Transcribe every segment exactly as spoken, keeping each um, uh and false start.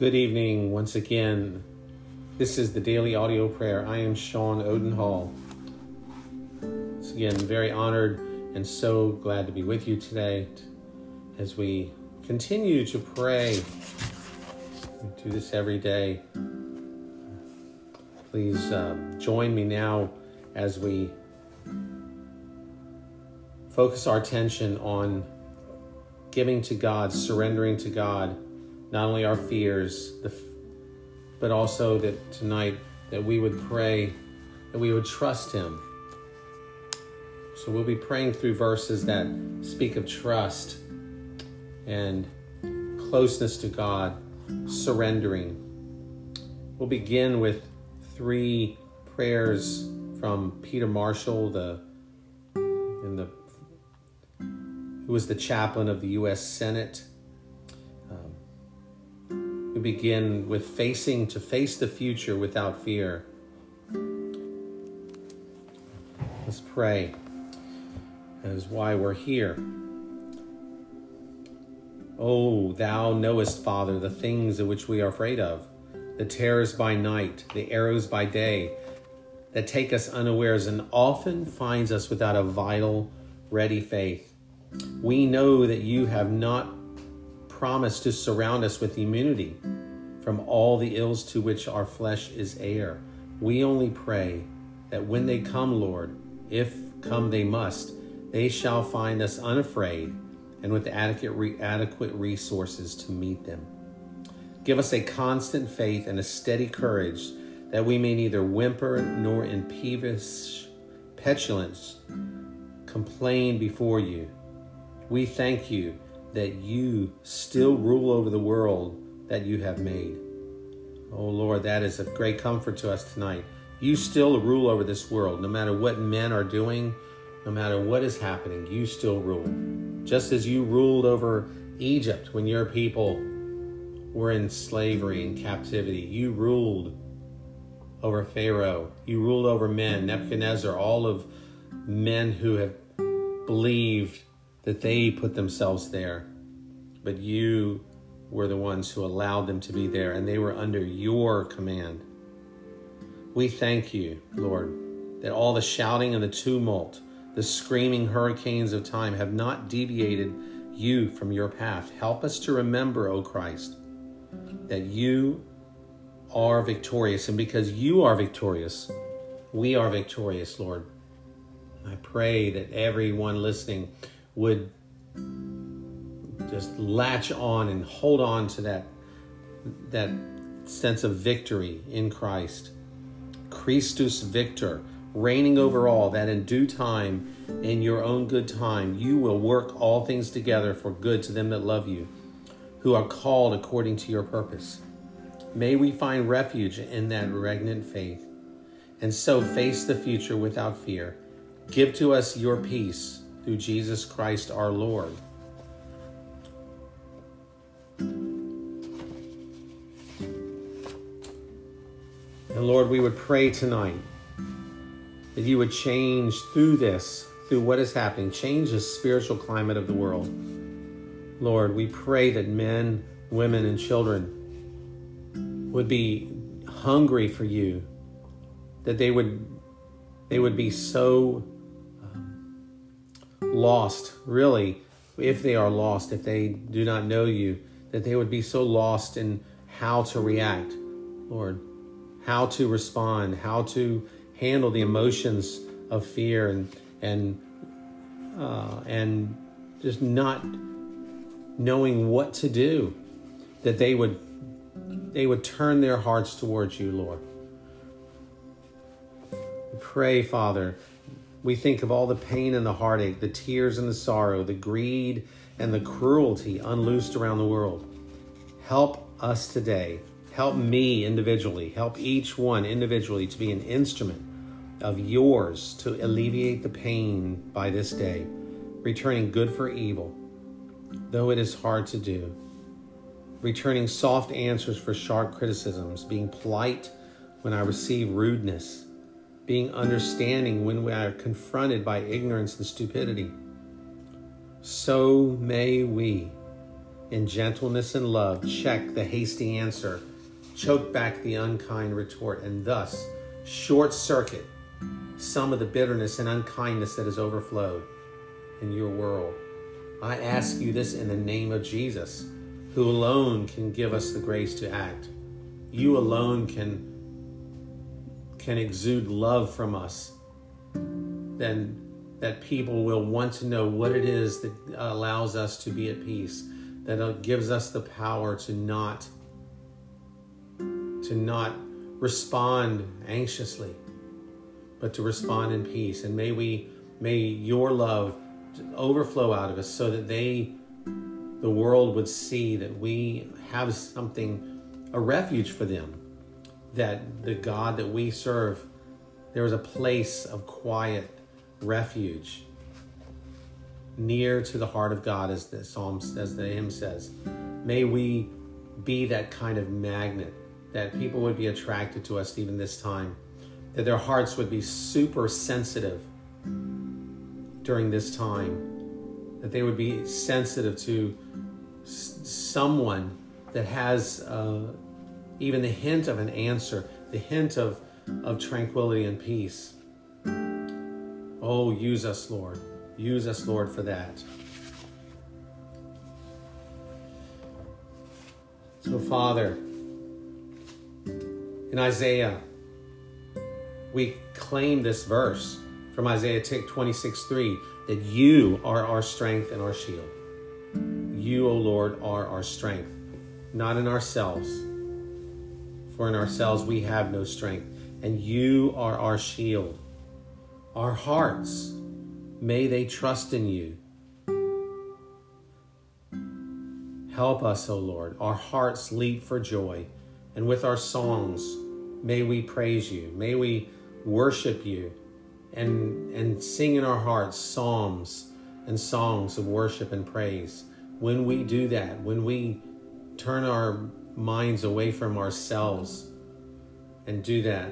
Good evening once again. This is the Daily Audio Prayer. I am Sean Odenhall. Once again, very honored and so glad to be with you today as we continue to pray. We do this every day. Please uh, join me now as we focus our attention on giving to God, surrendering to God, not only our fears, but also that tonight that we would pray, that we would trust Him. So we'll be praying through verses that speak of trust and closeness to God, surrendering. We'll begin with three prayers from Peter Marshall, the in the who was the chaplain of the U S Senate. We begin with facing to face the future without fear. Let's pray. That is why we're here. Oh, thou knowest, Father, the things of which we are afraid of, the terrors by night, the arrows by day, that take us unawares and often finds us without a vital, ready faith. We know that you have not promise to surround us with immunity from all the ills to which our flesh is heir. We only pray that when they come, Lord, if come they must, they shall find us unafraid and with adequate adequate resources to meet them. Give us a constant faith and a steady courage that we may neither whimper nor in peevish petulance complain before you. We thank you that you still rule over the world that you have made. Oh Lord, that is a great comfort to us tonight. You still rule over this world. No matter what men are doing, no matter what is happening, you still rule. Just as you ruled over Egypt when your people were in slavery and captivity, you ruled over Pharaoh. You ruled over men, Nebuchadnezzar, all of men who have believed that they put themselves there, but you were the ones who allowed them to be there, and they were under your command. We thank you, Lord, that all the shouting and the tumult, the screaming hurricanes of time have not deviated you from your path. Help us to remember, O Christ, that you are victorious, and because you are victorious, we are victorious, Lord. I pray that everyone listening would just latch on and hold on to that that sense of victory in Christ. Christus Victor, reigning over all, that in due time, in your own good time, you will work all things together for good to them that love you, who are called according to your purpose. May we find refuge in that regnant faith, and so face the future without fear. Give to us your peace, through Jesus Christ our Lord. And Lord, we would pray tonight that you would change through this, through what is happening, change the spiritual climate of the world. Lord, we pray that men, women, and children would be hungry for you, that they would they would be so lost, really, if they are lost, if they do not know you, that they would be so lost in how to react, Lord, how to respond, how to handle the emotions of fear and and uh, and just not knowing what to do, that they would they would turn their hearts towards you, Lord. We pray, Father. We think of all the pain and the heartache, the tears and the sorrow, the greed and the cruelty unloosed around the world. Help us today. Help me individually. Help each one individually to be an instrument of yours to alleviate the pain by this day, returning good for evil, though it is hard to do, returning soft answers for sharp criticisms, being polite when I receive rudeness, being understanding when we are confronted by ignorance and stupidity. So may we in gentleness and love, check the hasty answer, choke back the unkind retort, and thus short-circuit some of the bitterness and unkindness that has overflowed in your world. I ask you this in the name of Jesus, who alone can give us the grace to act. You alone can can exude love from us, then that people will want to know what it is that allows us to be at peace, that gives us the power to not to not respond anxiously, but to respond in peace. And may we, may your love overflow out of us so that they, the world would see that we have something, a refuge for them, that the God that we serve, there is a place of quiet refuge near to the heart of God, as the psalm, as the hymn says. May we be that kind of magnet, that people would be attracted to us even this time, that their hearts would be super sensitive during this time, that they would be sensitive to s- someone that has uh, even the hint of an answer, the hint of, of tranquility and peace. Oh, use us, Lord. Use us, Lord, for that. So, Father, in Isaiah, we claim this verse from Isaiah twenty-six three, that you are our strength and our shield. You, O Lord, are our strength, not in ourselves. For in ourselves we have no strength. And you are our shield. Our hearts, may they trust in you. Help us, O Lord. Our hearts leap for joy. And with our songs, may we praise you. May we worship you. And, and sing in our hearts psalms and songs of worship and praise. When we do that, when we turn our minds away from ourselves and do that,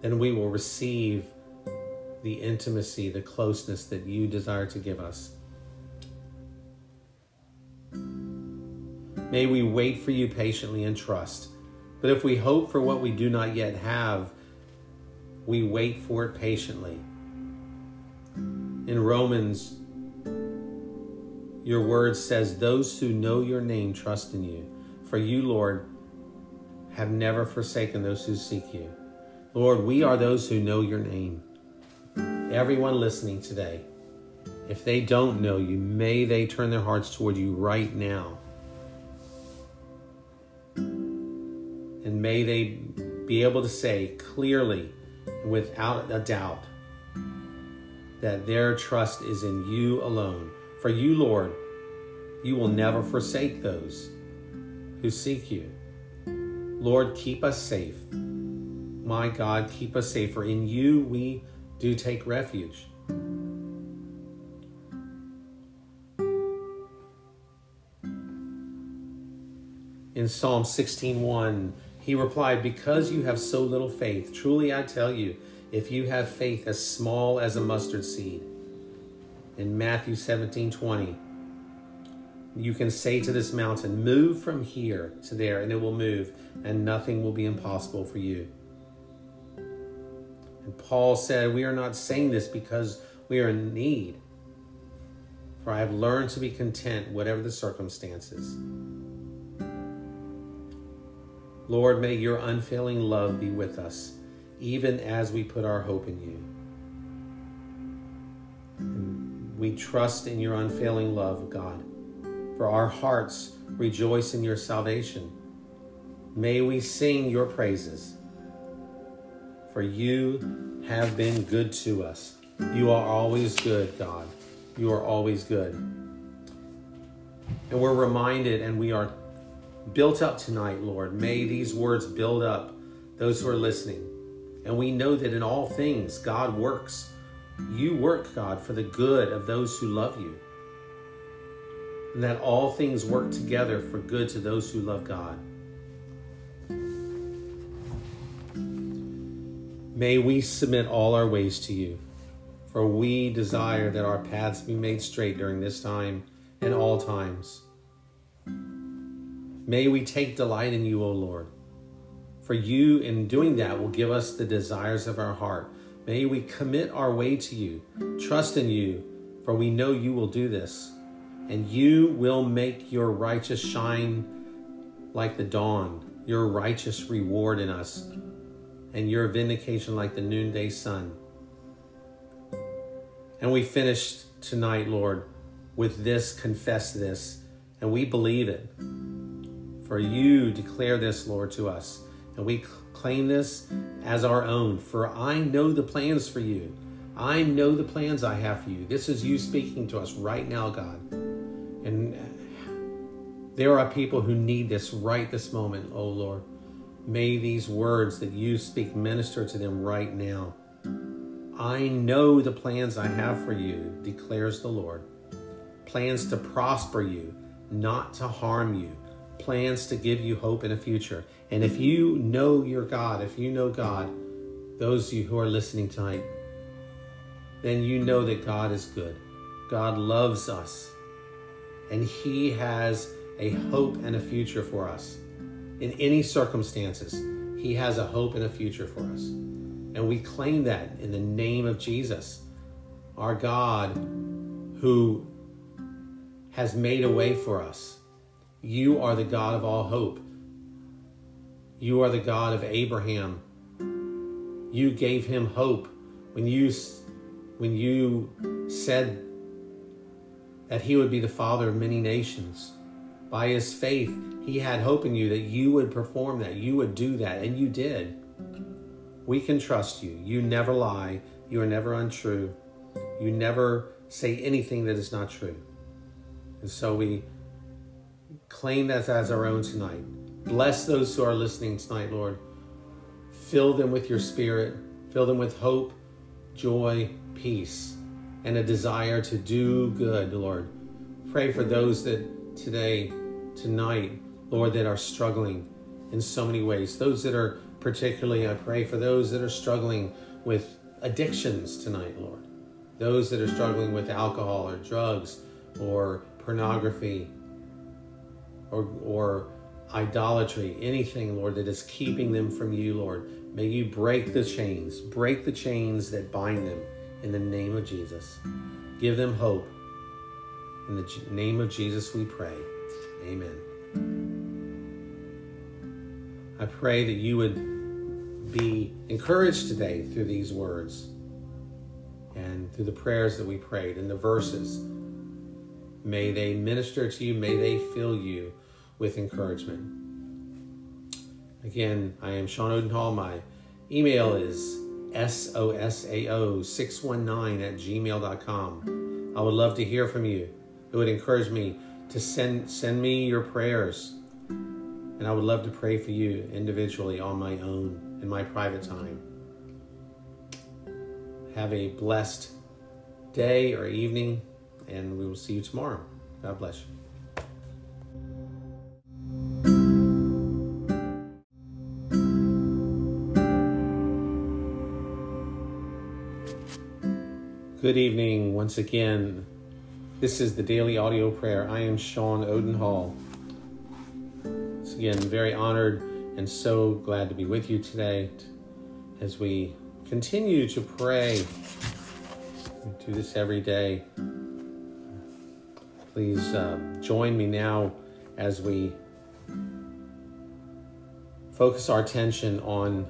then we will receive the intimacy, the closeness that you desire to give us. May we wait for you patiently and trust. But if we hope for what we do not yet have, we wait for it patiently. In Romans, your word says, those who know your name trust in you. For you, Lord, have never forsaken those who seek you. Lord, we are those who know your name. Everyone listening today, if they don't know you, may they turn their hearts toward you right now. And may they be able to say clearly, without a doubt, that their trust is in you alone. For you, Lord, you will never forsake those who seek you. Lord, keep us safe. My God, keep us safe, for in you we do take refuge. In Psalm sixteen one, he replied, because you have so little faith, truly I tell you, if you have faith as small as a mustard seed. In Matthew seventeen twenty, you can say to this mountain, move from here to there, and it will move, and nothing will be impossible for you. And Paul said, we are not saying this because we are in need, for I have learned to be content, whatever the circumstances. Lord, may your unfailing love be with us, even as we put our hope in you. And we trust in your unfailing love, God, for our hearts rejoice in your salvation. May we sing your praises, for you have been good to us. You are always good, God. You are always good. And we're reminded, and we are built up tonight, Lord. May these words build up those who are listening. And we know that in all things, God works. You work, God, for the good of those who love you. And that all things work together for good to those who love God. May we submit all our ways to you, for we desire that our paths be made straight during this time and all times. May we take delight in you, O Lord. For you, in doing that, will give us the desires of our heart. May we commit our way to you, trust in you, for we know you will do this. And you will make your righteous shine like the dawn, your righteous reward in us, and your vindication like the noonday sun. And we finish tonight, Lord, with this, confess this, and we believe it. For you declare this, Lord, to us, and we claim this as our own. For I know the plans for you. I know the plans I have for you. This is you speaking to us right now, God. And there are people who need this right this moment, oh Lord. May these words that you speak minister to them right now. I know the plans I have for you, declares the Lord. Plans to prosper you, not to harm you. Plans to give you hope in a future. And if you know your God, if you know God, those of you who are listening tonight, then you know that God is good. God loves us. And he has a hope and a future for us. In any circumstances, he has a hope and a future for us. And we claim that in the name of Jesus, our God who has made a way for us. You are the God of all hope. You are the God of Abraham. You gave him hope when you when you said that he would be the father of many nations. By his faith, he had hope in you that you would perform that, you would do that, and you did. We can trust you. You never lie. You are never untrue. You never say anything that is not true. And so we claim that as our own tonight. Bless those who are listening tonight, Lord. Fill them with your spirit. Fill them with hope, joy, peace, and a desire to do good, Lord. Pray for those that today, tonight, Lord, that are struggling in so many ways. Those that are particularly, I pray for those that are struggling with addictions tonight, Lord. Those that are struggling with alcohol or drugs or pornography or, or idolatry, anything, Lord, that is keeping them from you, Lord. May you break the chains, break the chains that bind them in the name of Jesus. Give them hope. In the name of Jesus we pray. Amen. I pray that you would be encouraged today through these words and through the prayers that we prayed and the verses. May they minister to you. May they fill you with encouragement. Again, I am Sean Odenhall. My email is sosao six one nine at gmail dot com. I would love to hear from you. It would encourage me to send send me your prayers. And I would love to pray for you individually on my own in my private time. Have a blessed day or evening, and we will see you tomorrow. God bless you. Good evening once again. This is the Daily Audio Prayer. I am Sean Odenhall. Once again, very honored and so glad to be with you today as we continue to pray. We do this every day. Please uh, join me now as we focus our attention on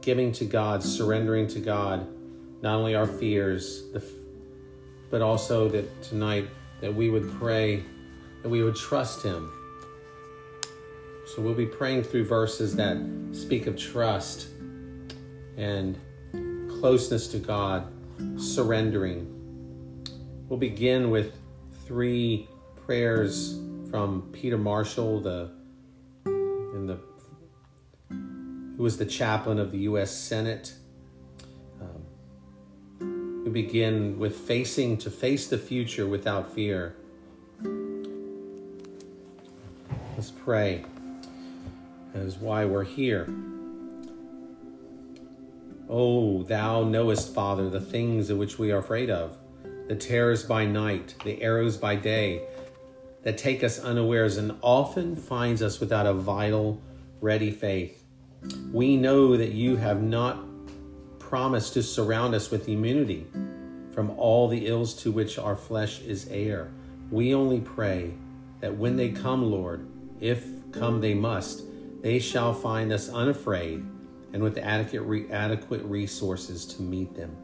giving to God, surrendering to God, not only our fears, but also that tonight that we would pray, that we would trust him. So we'll be praying through verses that speak of trust and closeness to God, surrendering. We'll begin with three prayers from Peter Marshall, the, in the, who was the chaplain of the U S Senate. We begin with facing to face the future without fear. Let's pray. That is why we're here. Oh, thou knowest, Father, the things of which we are afraid of, the terrors by night, the arrows by day, that take us unawares and often finds us without a vital, ready faith. We know that you have not promised to surround us with immunity from all the ills to which our flesh is heir. We only pray that when they come, Lord, if come they must, they shall find us unafraid and with adequate adequate resources to meet them.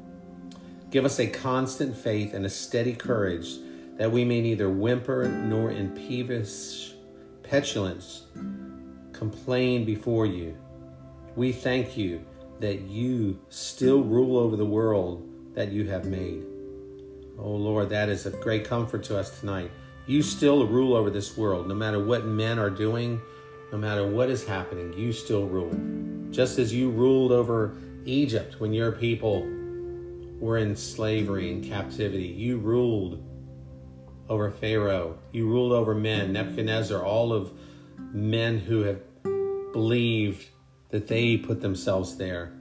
Give us a constant faith and a steady courage that we may neither whimper nor in peevish petulance complain before you. We thank you that you still rule over the world that you have made. Oh Lord, that is of great comfort to us tonight. You still rule over this world. No matter what men are doing, no matter what is happening, you still rule. Just as you ruled over Egypt when your people were in slavery and captivity, you ruled over Pharaoh. You ruled over men, Nebuchadnezzar, all of men who have believed that they put themselves there.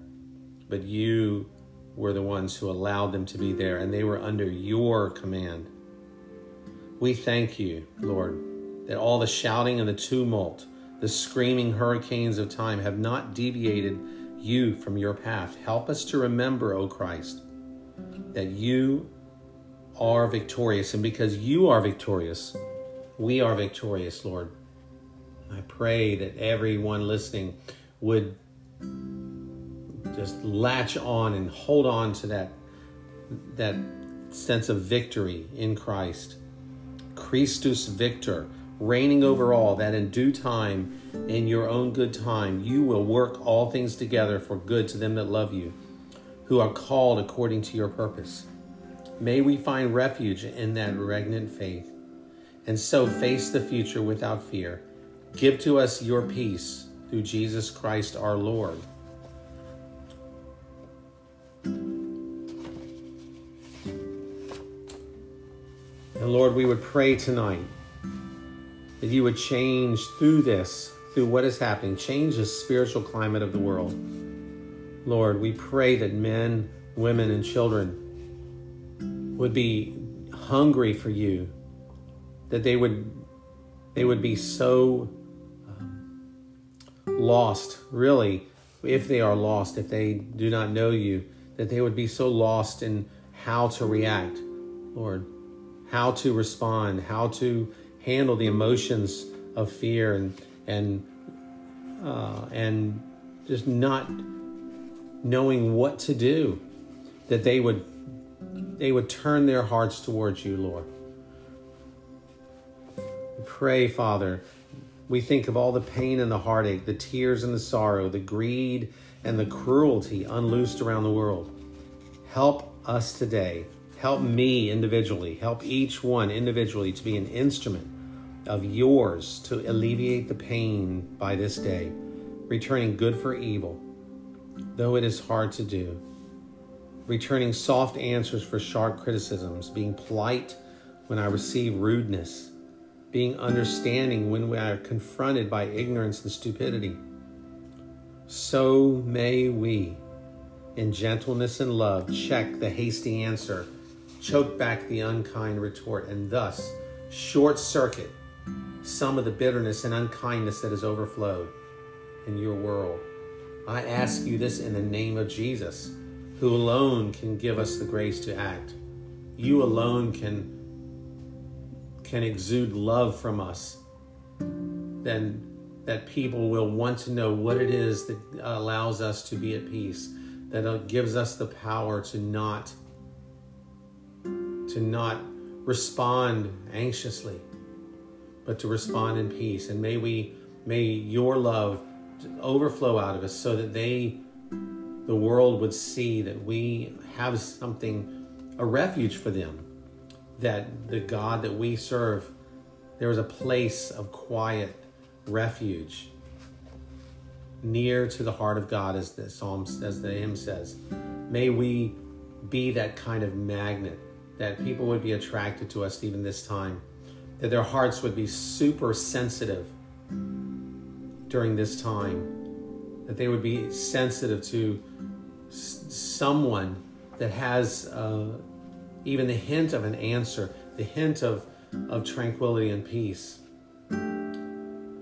But you were the ones who allowed them to be there, and they were under your command. We thank you, Lord, that all the shouting and the tumult, the screaming hurricanes of time have not deviated you from your path. Help us to remember, O Christ, that you are victorious, and because you are victorious, we are victorious, Lord. I pray that everyone listening would just latch on and hold on to that that sense of victory in Christ. Christus Victor, reigning over all, that in due time, in your own good time, you will work all things together for good to them that love you, who are called according to your purpose. May we find refuge in that regnant faith, and so face the future without fear. Give to us your peace through Jesus Christ our Lord. And Lord, we would pray tonight that you would change through this, through what is happening, change the spiritual climate of the world. Lord, we pray that men, women, and children would be hungry for you, that they would they would be so um, lost, really, if they are lost, if they do not know you, that they would be so lost in how to react, Lord, how to respond, how to handle the emotions of fear and and uh, and just not knowing what to do, that they would they would turn their hearts towards you, Lord. We pray, Father, we think of all the pain and the heartache, the tears and the sorrow, the greed and the cruelty unloosed around the world. Help us today. Help me individually. Help each one individually to be an instrument of yours to alleviate the pain by this day, returning good for evil, though it is hard to do, returning soft answers for sharp criticisms, being polite when I receive rudeness, being understanding when we are confronted by ignorance and stupidity. So may we, in gentleness and love, check the hasty answer, choke back the unkind retort, and thus short circuit some of the bitterness and unkindness that has overflowed in your world. I ask you this in the name of Jesus, who alone can give us the grace to act. You alone can can exude love from us, then that people will want to know what it is that allows us to be at peace, that gives us the power to not to not respond anxiously, but to respond in peace. And may we may your love overflow out of us, so that they, the world, would see that we have something, a refuge for them, that the God that we serve, there is a place of quiet refuge near to the heart of God, as the psalm as the hymn says. May we be that kind of magnet, that people would be attracted to us even this time, that their hearts would be super sensitive during this time, that they would be sensitive to s- someone that has uh, even the hint of an answer, the hint of of tranquility and peace.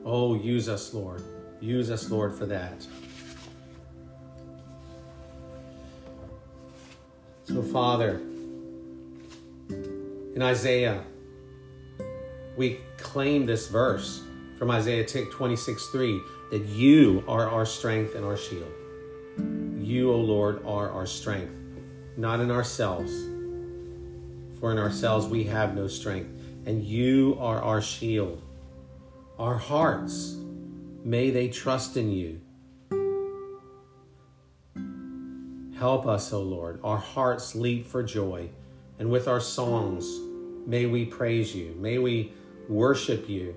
Oh, use us, Lord. Use us, Lord, for that. So, Father, in Isaiah, we claim this verse from Isaiah twenty-six three, that you are our strength and our shield. You, O Lord, are our strength, not in ourselves. For in ourselves we have no strength. And you are our shield. Our hearts, may they trust in you. Help us, O Lord. Our hearts leap for joy. And with our songs, may we praise you. May we worship you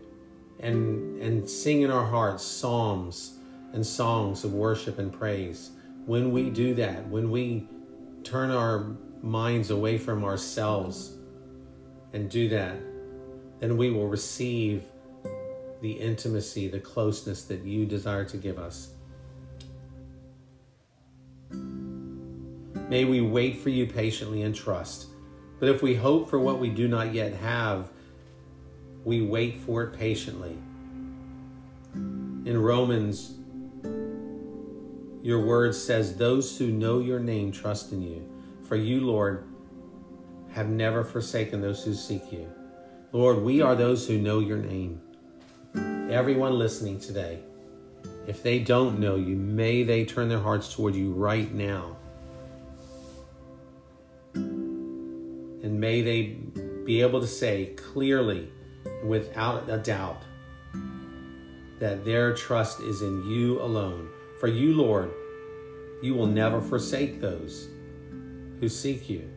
and, and sing in our hearts psalms and songs of worship and praise. When we do that, when we turn our minds away from ourselves and do that, then we will receive the intimacy, the closeness that you desire to give us. May we wait for you patiently and trust. But if we hope for what we do not yet have, we wait for it patiently. In Romans, your word says, those who know your name trust in you. For you, Lord, have never forsaken those who seek you. Lord, we are those who know your name. Everyone listening today, if they don't know you, may they turn their hearts toward you right now. And may they be able to say clearly, without a doubt, that their trust is in you alone. For you, Lord, you will never forsake those who seek you.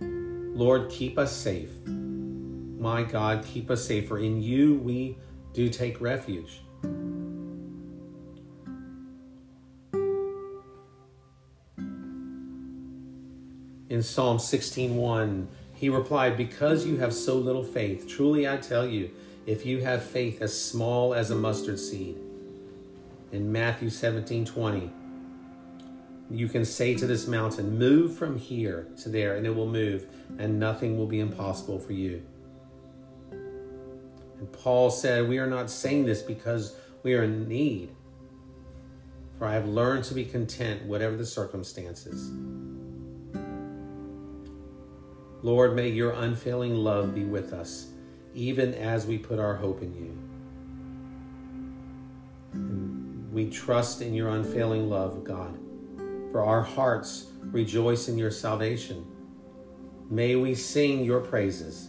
Lord, keep us safe. My God, keep us safe. For in you we do take refuge. In Psalm sixteen one, he replied, because you have so little faith, truly I tell you, if you have faith as small as a mustard seed. In Matthew seventeen twenty, you can say to this mountain, move from here to there, and it will move, and nothing will be impossible for you. And Paul said, we are not saying this because we are in need, for I have learned to be content, whatever the circumstances. Lord, may your unfailing love be with us, even as we put our hope in you. And we trust in your unfailing love, God, for our hearts rejoice in your salvation. May we sing your praises,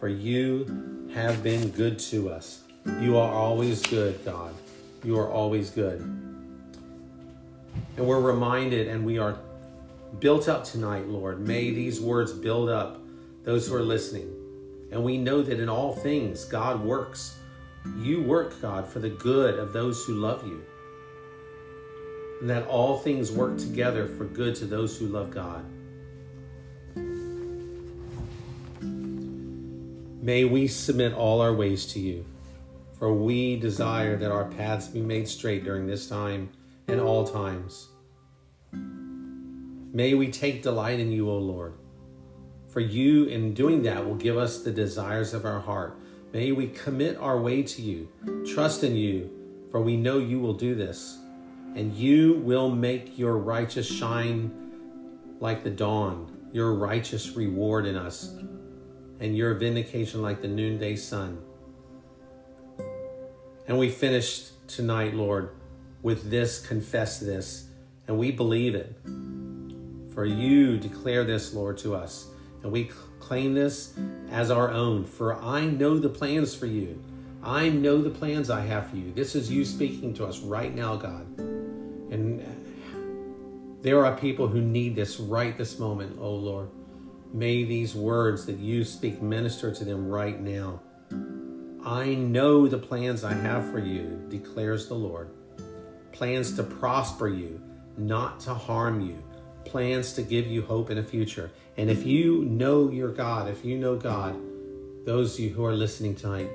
for you have been good to us. You are always good, God. You are always good. And we're reminded, and we are built up tonight, Lord. May these words build up those who are listening. And we know that in all things, God works. You work, God, for the good of those who love you. And that all things work together for good to those who love God. May we submit all our ways to you. For we desire that our paths be made straight during this time and all times. May we take delight in you, O Lord. For you, in doing that, will give us the desires of our heart. May we commit our way to you. Trust in you, for we know you will do this. And you will make your righteous shine like the dawn, your righteous reward in us, and your vindication like the noonday sun. And we finish tonight, Lord, with this, confess this, and we believe it. For you declare this, Lord, to us. And we claim this as our own. For I know the plans for you. I know the plans I have for you. This is you speaking to us right now, God. And there are people who need this right this moment, oh Lord. May these words that you speak minister to them right now. I know the plans I have for you, declares the Lord. Plans to prosper you, not to harm you. Plans to give you hope in a future. And if you know your God, if you know God, those of you who are listening tonight,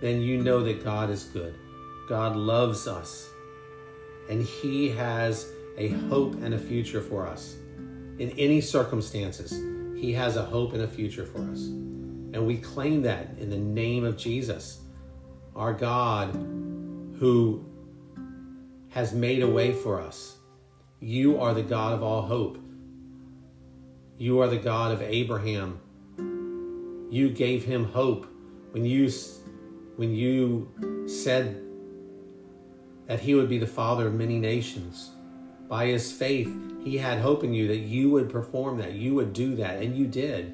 then you know that God is good. God loves us. And he has a hope and a future for us. In any circumstances, he has a hope and a future for us. And we claim that in the name of Jesus, our God who has made a way for us. You are the God of all hope. You are the God of Abraham. You gave him hope when you, when you said that he would be the father of many nations. By his faith, he had hope in you that you would perform that, you would do that, and you did.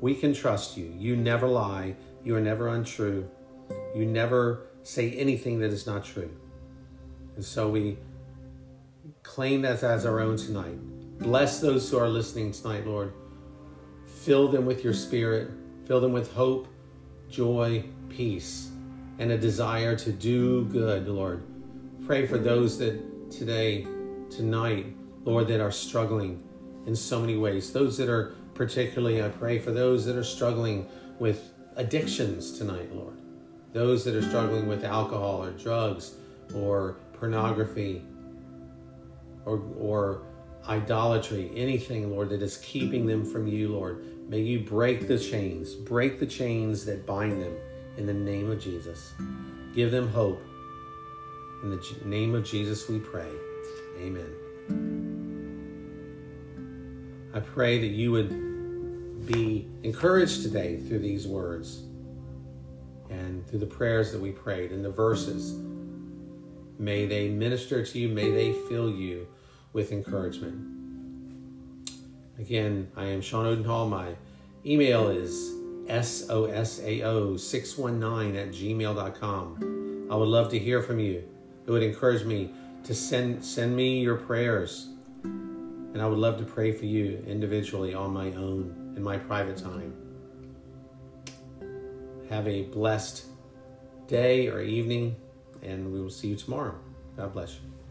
We can trust you. You never lie. You are never untrue. You never say anything that is not true. And so we claim that as our own tonight. Bless those who are listening tonight, Lord. Fill them with your spirit. Fill them with hope, joy, peace, and a desire to do good, Lord. Pray for those that today, tonight, Lord, that are struggling in so many ways. Those that are particularly, I pray for those that are struggling with addictions tonight, Lord. Those that are struggling with alcohol or drugs or pornography or or idolatry, anything, Lord, that is keeping them from you, Lord. May you break the chains. Break the chains that bind them in the name of Jesus. Give them hope. In the name of Jesus we pray. Amen. I pray that you would be encouraged today through these words and through the prayers that we prayed and the verses. May they minister to you. May they fill you with encouragement. Again, I am Sean Odenhall. My email is sosao six one nine at gmail dot com. I would love to hear from you. It would encourage me to send send me your prayers. And I would love to pray for you individually on my own in my private time. Have a blessed day or evening, and we will see you tomorrow. God bless you.